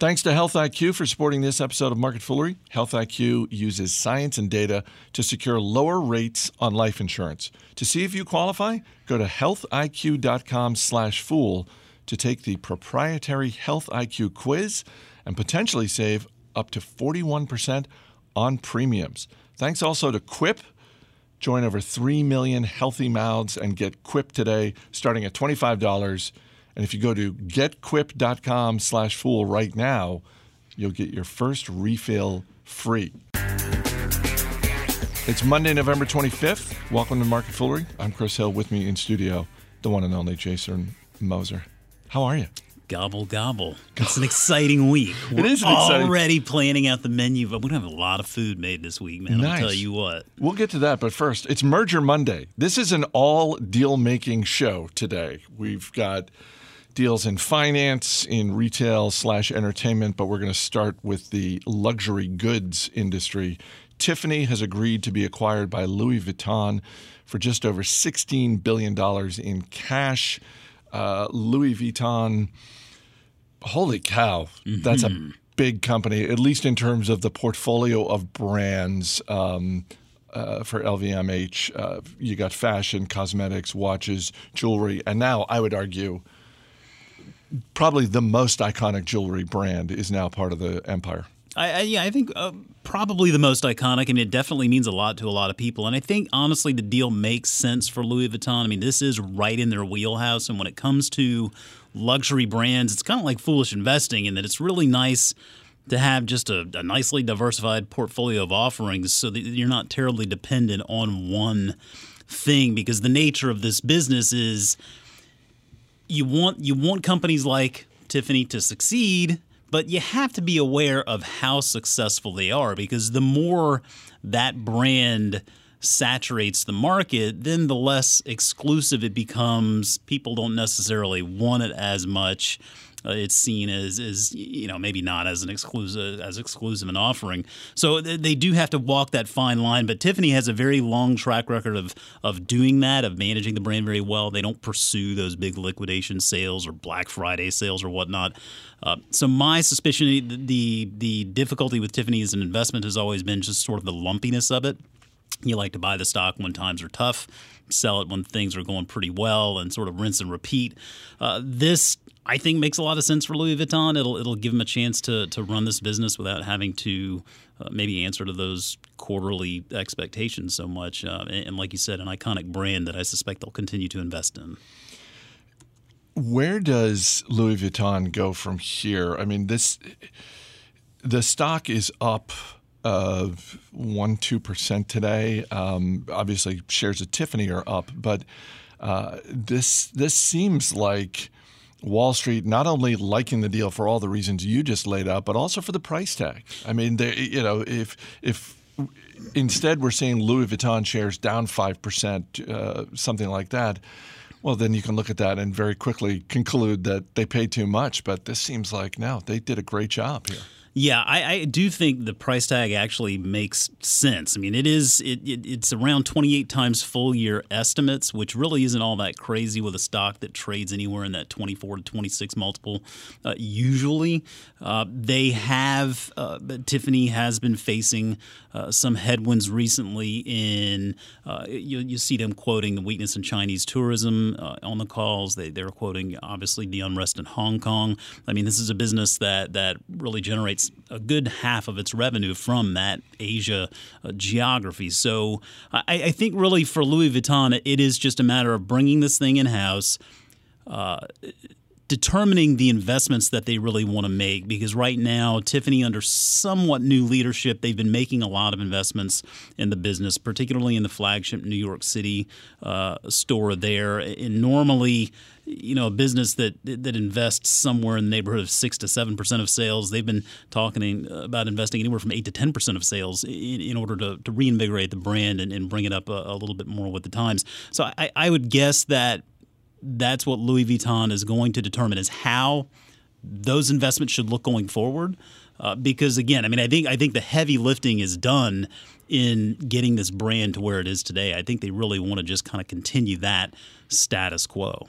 Thanks to Health IQ for supporting this episode of Market Foolery. Health IQ uses science and data to secure lower rates on life insurance. To see if you qualify, go to healthiq.com/fool to take the proprietary Health IQ quiz and potentially save up to 41% on premiums. Thanks also to Quip. Join over 3 million healthy mouths and get Quip today, starting at $25. And if you go to getquip.com/fool right now, you'll get your first refill free. It's Monday, November 25th. Welcome to Market Foolery. I'm Chris Hill. With me in studio, the one and only Jason Moser. How are you? Gobble, gobble. It's an exciting week. We're already planning out the menu, but we're going to have a lot of food made this week, man. Nice. I'll tell you what. We'll get to that, but first, it's Merger Monday. This is an all deal-making show today. We've got deals in finance, in retail/entertainment, but we're going to start with the luxury goods industry. Tiffany has agreed to be acquired by Louis Vuitton for just over $16 billion in cash. Louis Vuitton, holy cow, that's a big company, at least in terms of the portfolio of brands. For LVMH, you got fashion, cosmetics, watches, jewelry, and now I would argue probably the most iconic jewelry brand is now part of the empire. I think probably the most iconic, and it definitely means a lot to a lot of people. And I think, honestly, the deal makes sense for Louis Vuitton. I mean, this is right in their wheelhouse. And when it comes to luxury brands, it's kind of like foolish investing in that it's really nice to have just a nicely diversified portfolio of offerings so that you're not terribly dependent on one thing, because the nature of this business is – You want companies like Tiffany to succeed, but you have to be aware of how successful they are, because the more that brand saturates the market, then the less exclusive it becomes. People don't necessarily want it as much. It's seen as maybe not as an exclusive an offering. So they do have to walk that fine line. But Tiffany has a very long track record of doing that, of managing the brand very well. They don't pursue those big liquidation sales or Black Friday sales or whatnot. So my suspicion, the difficulty with Tiffany as an investment has always been just sort of the lumpiness of it. You like to buy the stock when times are tough, sell it when things are going pretty well, and sort of rinse and repeat. This, I think, makes a lot of sense for Louis Vuitton. It'll give them a chance to run this business without having to maybe answer to those quarterly expectations so much. And like you said, an iconic brand that I suspect they'll continue to invest in. Where does Louis Vuitton go from here? I mean, the stock is up 1-2% today. Obviously, shares of Tiffany are up, but this seems like Wall Street not only liking the deal for all the reasons you just laid out, but also for the price tag. I mean, if instead we're seeing Louis Vuitton shares down 5%, something like that, well, then you can look at that and very quickly conclude that they paid too much. But this seems like, no, they did a great job here. Yeah, I do think the price tag actually makes sense. I mean, it's around 28 times full year estimates, which really isn't all that crazy with a stock that trades anywhere in that 24 to 26 multiple. Usually, Tiffany has been facing some headwinds recently. You see them quoting the weakness in Chinese tourism on the calls. They're quoting obviously the unrest in Hong Kong. I mean, this is a business that really generates a good half of its revenue from that Asia geography. So I think really for Louis Vuitton, it is just a matter of bringing this thing in-house, determining the investments that they really want to make, because right now Tiffany, under somewhat new leadership, they've been making a lot of investments in the business, particularly in the flagship New York City store there. And normally, a business that invests somewhere in the neighborhood of 6 to 7% of sales, they've been talking about investing anywhere from 8 to 10% of sales in order to reinvigorate the brand and bring it up a little bit more with the times. So I would guess that that's what Louis Vuitton is going to determine, is how those investments should look going forward. Because again, I mean, I think the heavy lifting is done in getting this brand to where it is today. I think they really want to just kind of continue that status quo.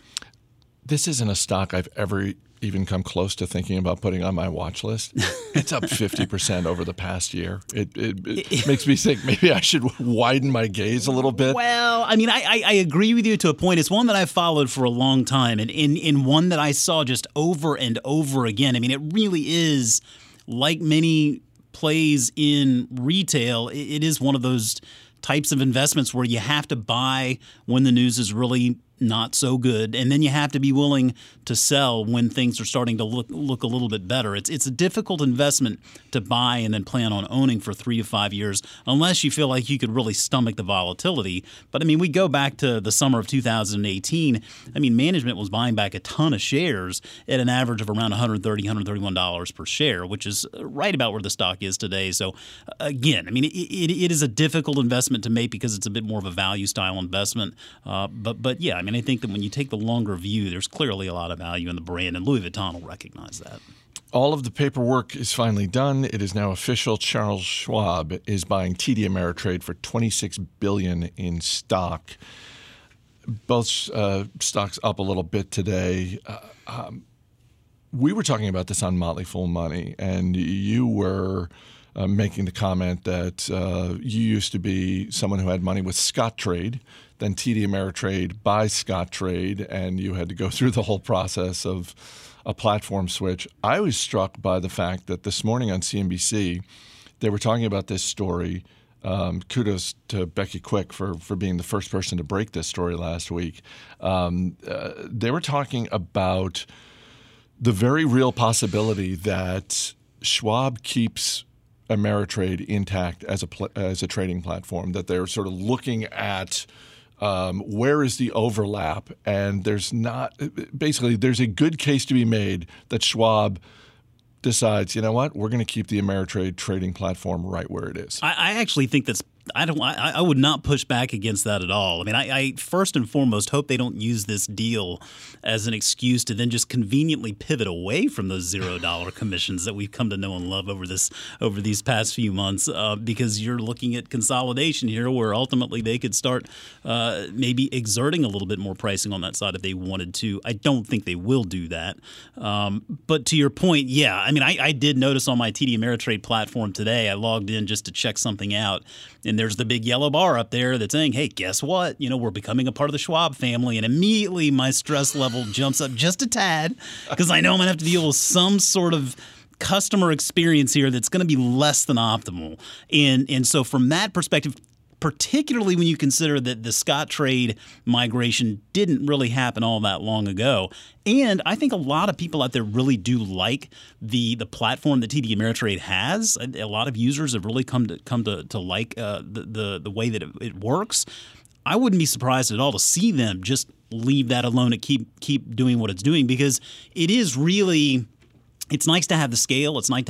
This isn't a stock I've ever even come close to thinking about putting on my watch list. It's up 50% over the past year. It makes me think maybe I should widen my gaze a little bit. Well, I mean, I agree with you to a point. It's one that I've followed for a long time, and in one that I saw just over and over again. I mean, it really is, like many plays in retail, it is one of those types of investments where you have to buy when the news is really not so good, and then you have to be willing to sell when things are starting to look a little bit better. It's a difficult investment to buy and then plan on owning for 3 to 5 years unless you feel like you could really stomach the volatility. But, I mean, we go back to the summer of 2018. I mean, management was buying back a ton of shares at an average of around $130, $131 per share, which is right about where the stock is today. So, again, I mean, it is a difficult investment to make because it's a bit more of a value-style investment. But yeah, I mean, and I think that when you take the longer view, there's clearly a lot of value in the brand, and Louis Vuitton will recognize that. All of the paperwork is finally done. It is now official. Charles Schwab is buying TD Ameritrade for $26 billion in stock. Both stocks up a little bit today. We were talking about this on Motley Fool Money, and you were making the comment that you used to be someone who had money with Scottrade. Then TD Ameritrade buys Scottrade, and you had to go through the whole process of a platform switch. I was struck by the fact that this morning on CNBC, they were talking about this story. Kudos to Becky Quick for being the first person to break this story last week. They were talking about the very real possibility that Schwab keeps Ameritrade intact as a trading platform, that they're sort of looking at where is the overlap, and there's not – basically, there's a good case to be made that Schwab decides, you know what, we're going to keep the Ameritrade trading platform right where it is. I actually think that's – I would not push back against that at all. I mean, I first and foremost hope they don't use this deal as an excuse to then just conveniently pivot away from those $0 commissions that we've come to know and love over these past few months, because you're looking at consolidation here where ultimately they could start maybe exerting a little bit more pricing on that side if they wanted to. I don't think they will do that. But to your point, yeah, I mean, I did notice on my TD Ameritrade platform today, I logged in just to check something out, and there's the big yellow bar up there that's saying, hey, guess what? You know, we're becoming a part of the Schwab family. And immediately my stress level jumps up just a tad because I know I'm going to have to deal with some sort of customer experience here that's going to be less than optimal. And so from that perspective, particularly when you consider that the Scottrade migration didn't really happen all that long ago. And I think a lot of people out there really do like the platform that TD Ameritrade has. A lot of users have really come to like the way that it works. I wouldn't be surprised at all to see them just leave that alone and keep doing what it's doing, because it is really – it's nice to have the scale. It's nice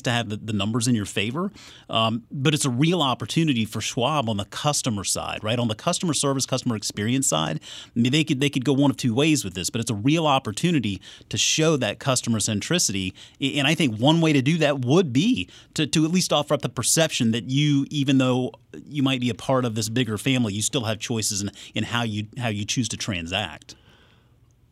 to have the numbers in your favor. But it's a real opportunity for Schwab on the customer side, right? On the customer service, customer experience side, I mean, they could go one of two ways with this, but it's a real opportunity to show that customer centricity. And I think one way to do that would be to at least offer up the perception that you, even though you might be a part of this bigger family, you still have choices in how you choose to transact.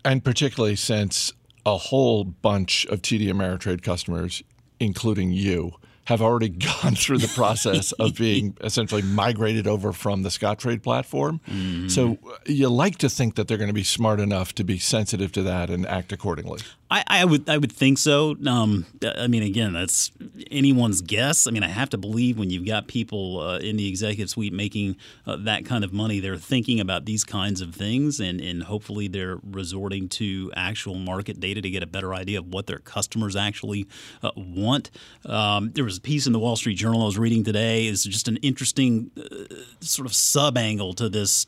And particularly since a whole bunch of TD Ameritrade customers, including you, have already gone through the process of being essentially migrated over from the Scottrade platform. Mm-hmm. So you like to think that they're going to be smart enough to be sensitive to that and act accordingly. I would think so. I mean, again, that's anyone's guess. I mean, I have to believe when you've got people in the executive suite making that kind of money, they're thinking about these kinds of things, and hopefully they're resorting to actual market data to get a better idea of what their customers actually want. There was a piece in the Wall Street Journal I was reading today. It's just an interesting sort of sub-angle to this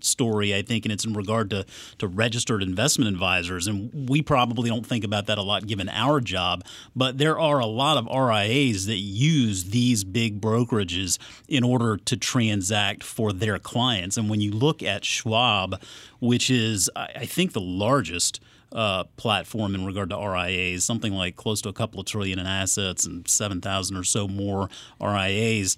story, I think, and it's in regard to registered investment advisors, and we probably don't think about that a lot given our job, but there are a lot of RIAs that use these big brokerages in order to transact for their clients. And when you look at Schwab, which is, I think, the largest platform in regard to RIAs, something like close to a couple of trillion in assets and 7,000 or so more RIAs,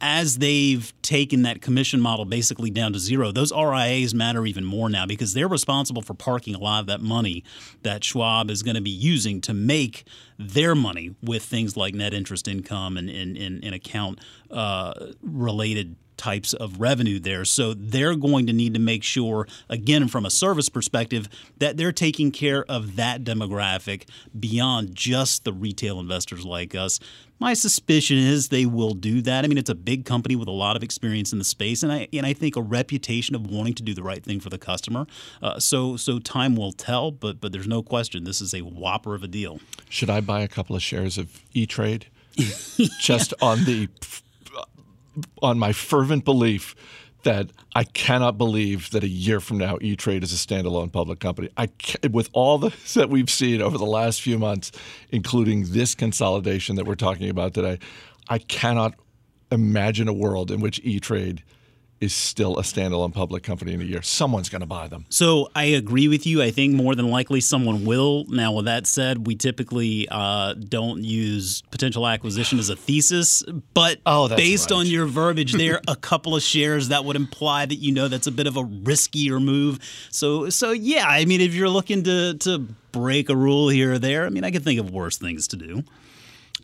as they've taken that commission model basically down to zero, those RIAs matter even more now because they're responsible for parking a lot of that money that Schwab is going to be using to make their money with things like net interest income and account-related types of revenue there. So they're going to need to make sure, again, from a service perspective, that they're taking care of that demographic beyond just the retail investors like us. My suspicion is they will do that. I mean, it's a big company with a lot of experience in the space, and I think a reputation of wanting to do the right thing for the customer. So time will tell, but there's no question this is a whopper of a deal. Should I buy a couple of shares of E-Trade? Just on my fervent belief that I cannot believe that a year from now E-Trade is a standalone public company. With all the that we've seen over the last few months, including this consolidation that we're talking about today, I cannot imagine a world in which E-Trade is still a standalone public company in a year. Someone's going to buy them. So I agree with you. I think more than likely someone will. Now, with that said, we typically don't use potential acquisition as a thesis. But based on your verbiage there, a couple of shares, that would imply that, you know, that's a bit of a riskier move. So yeah, I mean, if you're looking to break a rule here or there, I mean, I could think of worse things to do.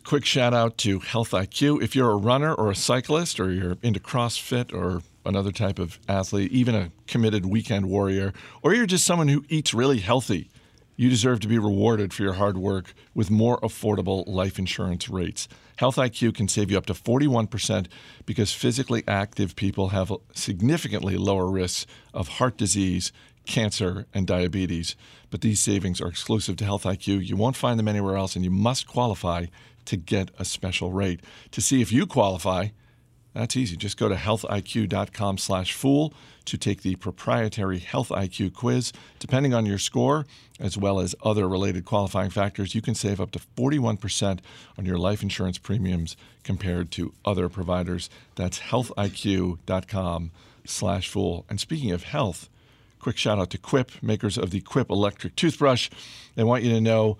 Quick shout out to Health IQ. If you're a runner or a cyclist or you're into CrossFit or another type of athlete, even a committed weekend warrior, or you're just someone who eats really healthy, you deserve to be rewarded for your hard work with more affordable life insurance rates. Health IQ can save you up to 41% because physically active people have significantly lower risks of heart disease, cancer, and diabetes. But these savings are exclusive to Health IQ. You won't find them anywhere else, and you must qualify to get a special rate. To see if you qualify, that's easy. Just go to healthiq.com/fool to take the proprietary Health IQ quiz. Depending on your score, as well as other related qualifying factors, you can save up to 41% on your life insurance premiums compared to other providers. That's healthiq.com/fool. And speaking of health, quick shout out to Quip, makers of the Quip electric toothbrush. They want you to know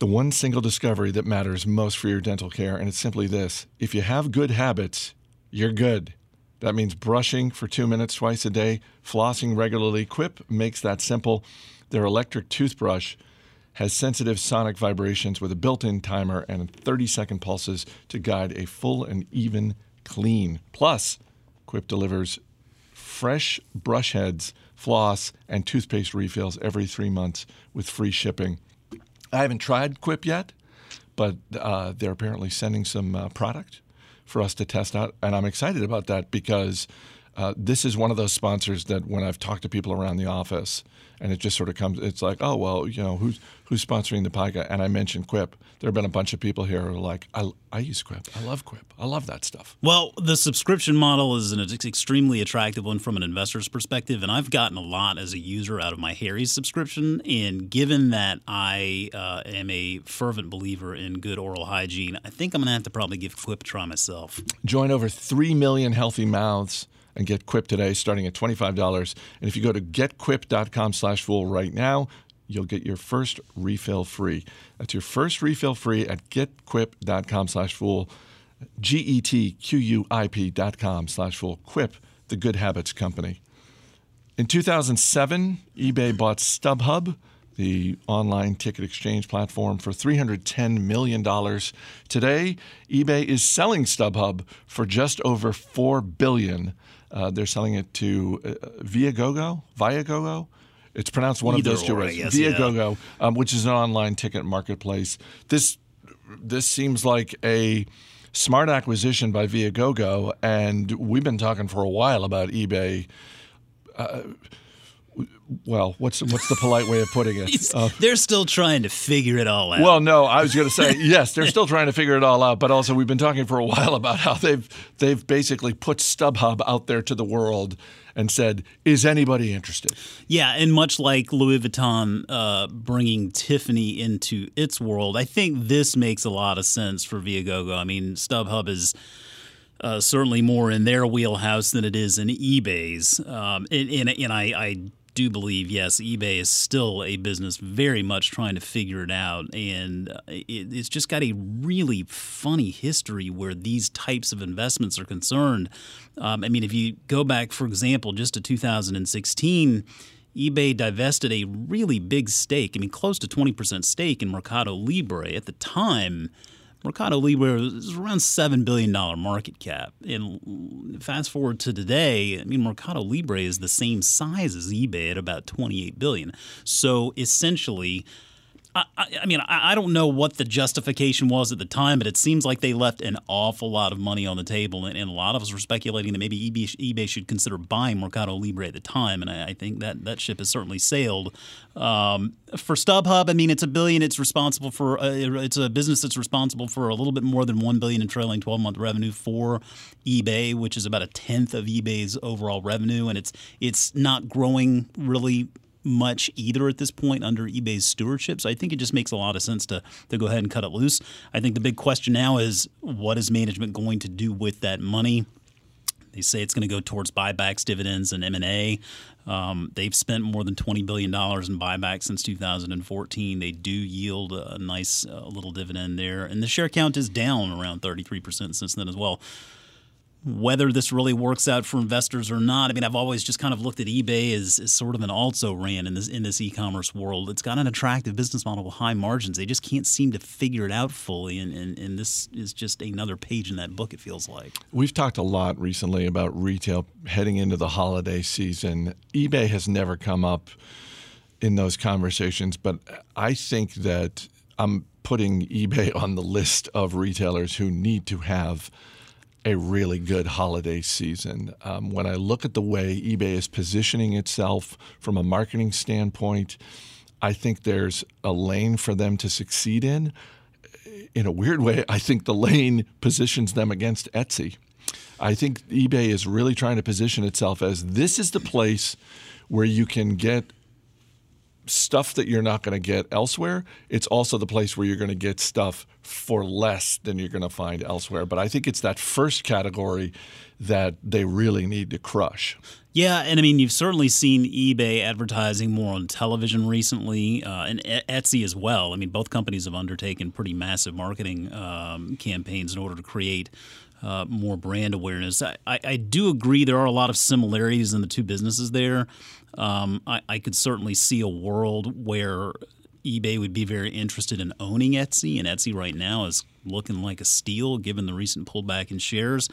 the one single discovery that matters most for your dental care, and it's simply this. If you have good habits, you're good. That means brushing for 2 minutes twice a day, flossing regularly. Quip makes that simple. Their electric toothbrush has sensitive sonic vibrations with a built-in timer and 30-second pulses to guide a full and even clean. Plus, Quip delivers fresh brush heads, floss, and toothpaste refills every 3 months with free shipping. I haven't tried Quip yet, but they're apparently sending some product for us to test out, and I'm excited about that because this is one of those sponsors that when I've talked to people around the office, and it just sort of comes, it's like, oh, well, you know, who's sponsoring the podcast? And I mentioned Quip. There have been a bunch of people here who are like, I use Quip. I love Quip. I love that stuff. Well, the subscription model is an extremely attractive one from an investor's perspective, and I've gotten a lot as a user out of my Harry's subscription. And given that I am a fervent believer in good oral hygiene, I think I'm going to have to probably give Quip a try myself. Join over 3 million healthy mouths and get Quip today, starting at $25. And if you go to getquip.com/fool right now, you'll get your first refill free. That's your first refill free at getquip.com/fool, GETQUIP.com/fool. Quip, the Good Habits Company. In 2007, eBay bought StubHub, the online ticket exchange platform, for $310 million. Today, eBay is selling StubHub for just over $4 billion. They're selling it to Viagogo. It's pronounced one of those two words. Viagogo, yeah. Which is an online ticket marketplace. This seems like a smart acquisition by Viagogo, and we've been talking for a while about eBay. Well, what's the polite way of putting it? They're still trying to figure it all out. Well, no, I was going to say, yes, they're still trying to figure it all out. But also, we've been talking for a while about how they've basically put StubHub out there to the world and said, is anybody interested? Yeah, and much like Louis Vuitton bringing Tiffany into its world, I think this makes a lot of sense for Viagogo. I mean, StubHub is certainly more in their wheelhouse than it is in eBay's. And I do believe, yes, eBay is still a business very much trying to figure it out. And it's just got a really funny history where these types of investments are concerned. I mean, if you go back, for example, just to 2016, eBay divested a really big stake, I mean, close to 20% stake in MercadoLibre. At the time, MercadoLibre was around $7 billion market cap. And fast forward to today, I mean, MercadoLibre is the same size as eBay at about $28 billion. So essentially, I mean, I don't know what the justification was at the time, but it seems like they left an awful lot of money on the table, and a lot of us were speculating that maybe eBay should consider buying MercadoLibre at the time, and I think that ship has certainly sailed. For StubHub, I mean, it's $1 billion. It's responsible for it's a business that's responsible for a little bit more than $1 billion in trailing 12-month revenue for eBay, which is about 1/10 of eBay's overall revenue, and it's not growing really much either at this point under eBay's stewardship. So I think it just makes a lot of sense to go ahead and cut it loose. I think the big question now is, what is management going to do with that money? They say it's going to go towards buybacks, dividends, and M&A. They've spent more than $20 billion in buybacks since 2014. They do yield a nice little dividend there. And the share count is down around 33% since then as well. Whether this really works out for investors or not, I mean, I've always just kind of looked at eBay as sort of an also-ran in this e-commerce world. It's got an attractive business model with high margins. They just can't seem to figure it out fully, and this is just another page in that book, it feels like. We've talked a lot recently about retail heading into the holiday season. eBay has never come up in those conversations, but I think that I'm putting eBay on the list of retailers who need to have a really good holiday season. When I look at the way eBay is positioning itself from a marketing standpoint, I think there's a lane for them to succeed in. In a weird way, I think the lane positions them against Etsy. I think eBay is really trying to position itself as, this is the place where you can get stuff that you're not going to get elsewhere. It's also the place where you're going to get stuff for less than you're going to find elsewhere. But I think it's that first category that they really need to crush. Yeah, and I mean, you've certainly seen eBay advertising more on television recently, and Etsy as well. I mean, both companies have undertaken pretty massive marketing campaigns in order to create more brand awareness. I do agree there are a lot of similarities in the two businesses there. I could certainly see a world where eBay would be very interested in owning Etsy, and Etsy right now is looking like a steal given the recent pullback in shares.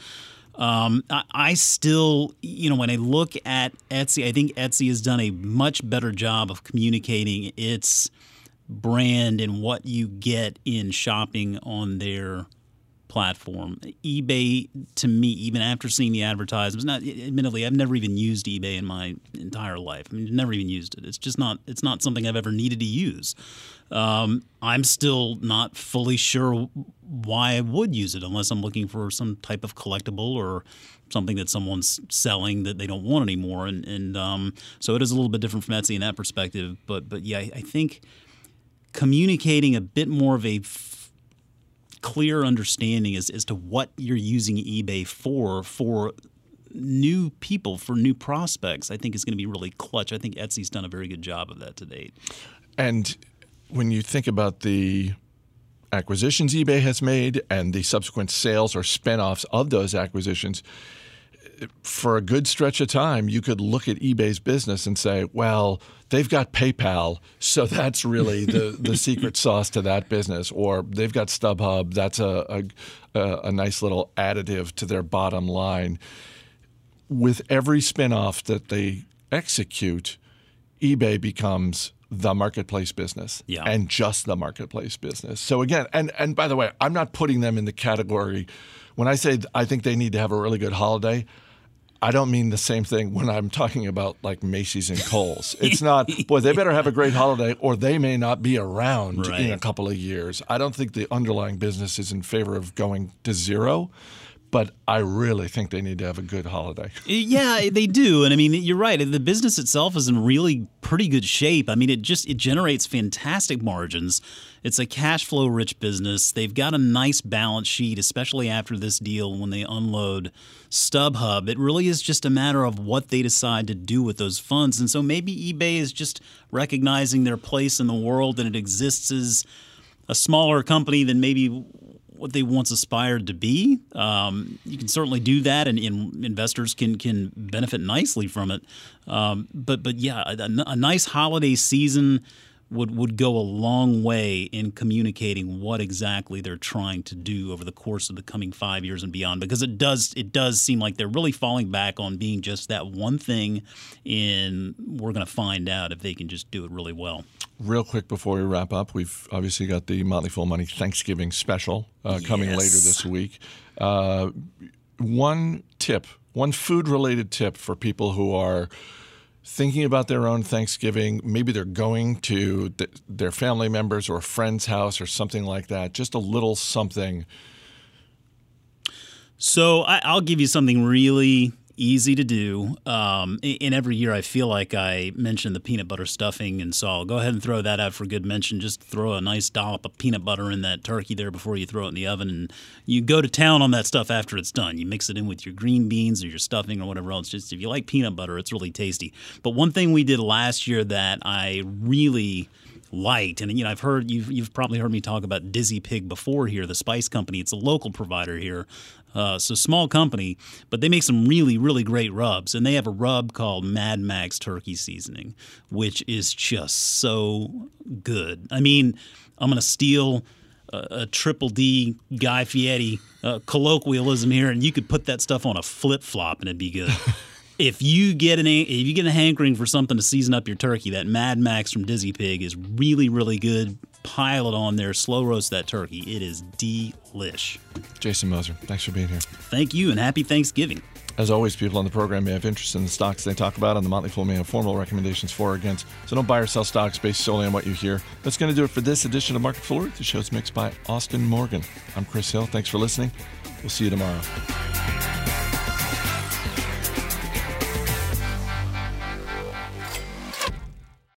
I still, you know, when I look at Etsy, I think Etsy has done a much better job of communicating its brand and what you get in shopping on their platform. eBay, to me, even after seeing the advertisements, admittedly, I've never even used eBay in my entire life. I mean, never even used it. It's just not something I've ever needed to use. I'm still not fully sure why I would use it unless I'm looking for some type of collectible or something that someone's selling that they don't want anymore. And so it is a little bit different from Etsy in that perspective. But yeah, I think communicating a bit more of a clear understanding as to what you're using eBay for new people, for new prospects, I think is going to be really clutch. I think Etsy's done a very good job of that to date. And when you think about the acquisitions eBay has made and the subsequent sales or spinoffs of those acquisitions, for a good stretch of time, you could look at eBay's business and say, well, they've got PayPal, so that's really the secret sauce to that business. Or they've got StubHub, that's a nice little additive to their bottom line. With every spinoff that they execute, eBay becomes the marketplace business, yeah, and just the marketplace business. So again, and by the way, I'm not putting them in the category. When I say I think they need to have a really good holiday, I don't mean the same thing when I'm talking about like Macy's and Kohl's. It's not, boy, they better have a great holiday or they may not be around in a couple of years. I don't think the underlying business is in favor of going to zero, But I really think they need to have a good holiday. Yeah, they do. And I mean, you're right. The business itself is in really pretty good shape. I mean, it generates fantastic margins. It's a cash flow rich business. They've got a nice balance sheet, especially after this deal when they unload StubHub. It really is just a matter of what they decide to do with those funds. And so maybe eBay is just recognizing their place in the world, and it exists as a smaller company than maybe what they once aspired to be. You can certainly do that, and investors can benefit nicely from it. But yeah, a nice holiday season would go a long way in communicating what exactly they're trying to do over the course of the coming 5 years and beyond, because it does seem like they're really falling back on being just that one thing, and we're going to find out if they can just do it really well. Real quick before we wrap up, we've obviously got the Motley Fool Money Thanksgiving special coming later this week. One food-related tip for people who are thinking about their own Thanksgiving. Maybe they're going to their family members or a friend's house or something like that. Just a little something. So I'll give you something really easy to do. And every year I feel like I mention the peanut butter stuffing, and so I'll go ahead and throw that out for good mention. Just throw a nice dollop of peanut butter in that turkey there before you throw it in the oven, and you go to town on that stuff after it's done. You mix it in with your green beans or your stuffing or whatever else. Just if you like peanut butter, it's really tasty. But one thing we did last year that I really liked, and I've heard you've probably heard me talk about Dizzy Pig before here, the spice company. It's a local provider here. So small company, but they make some really, really great rubs. And they have a rub called Mad Max Turkey Seasoning, which is just so good. I mean, I'm going to steal a Triple D Guy Fieri colloquialism here, and you could put that stuff on a flip-flop and it'd be good. If you get a hankering for something to season up your turkey, that Mad Max from Dizzy Pig is really, really good. Pile it on there. Slow roast that turkey. It is delish. Jason Moser, thanks for being here. Thank you, and happy Thanksgiving. As always, people on the program may have interest in the stocks they talk about, and the Motley Fool may have formal recommendations for or against. So don't buy or sell stocks based solely on what you hear. That's going to do it for this edition of Market Foolery. The show's mixed by Austin Morgan. I'm Chris Hill. Thanks for listening. We'll see you tomorrow.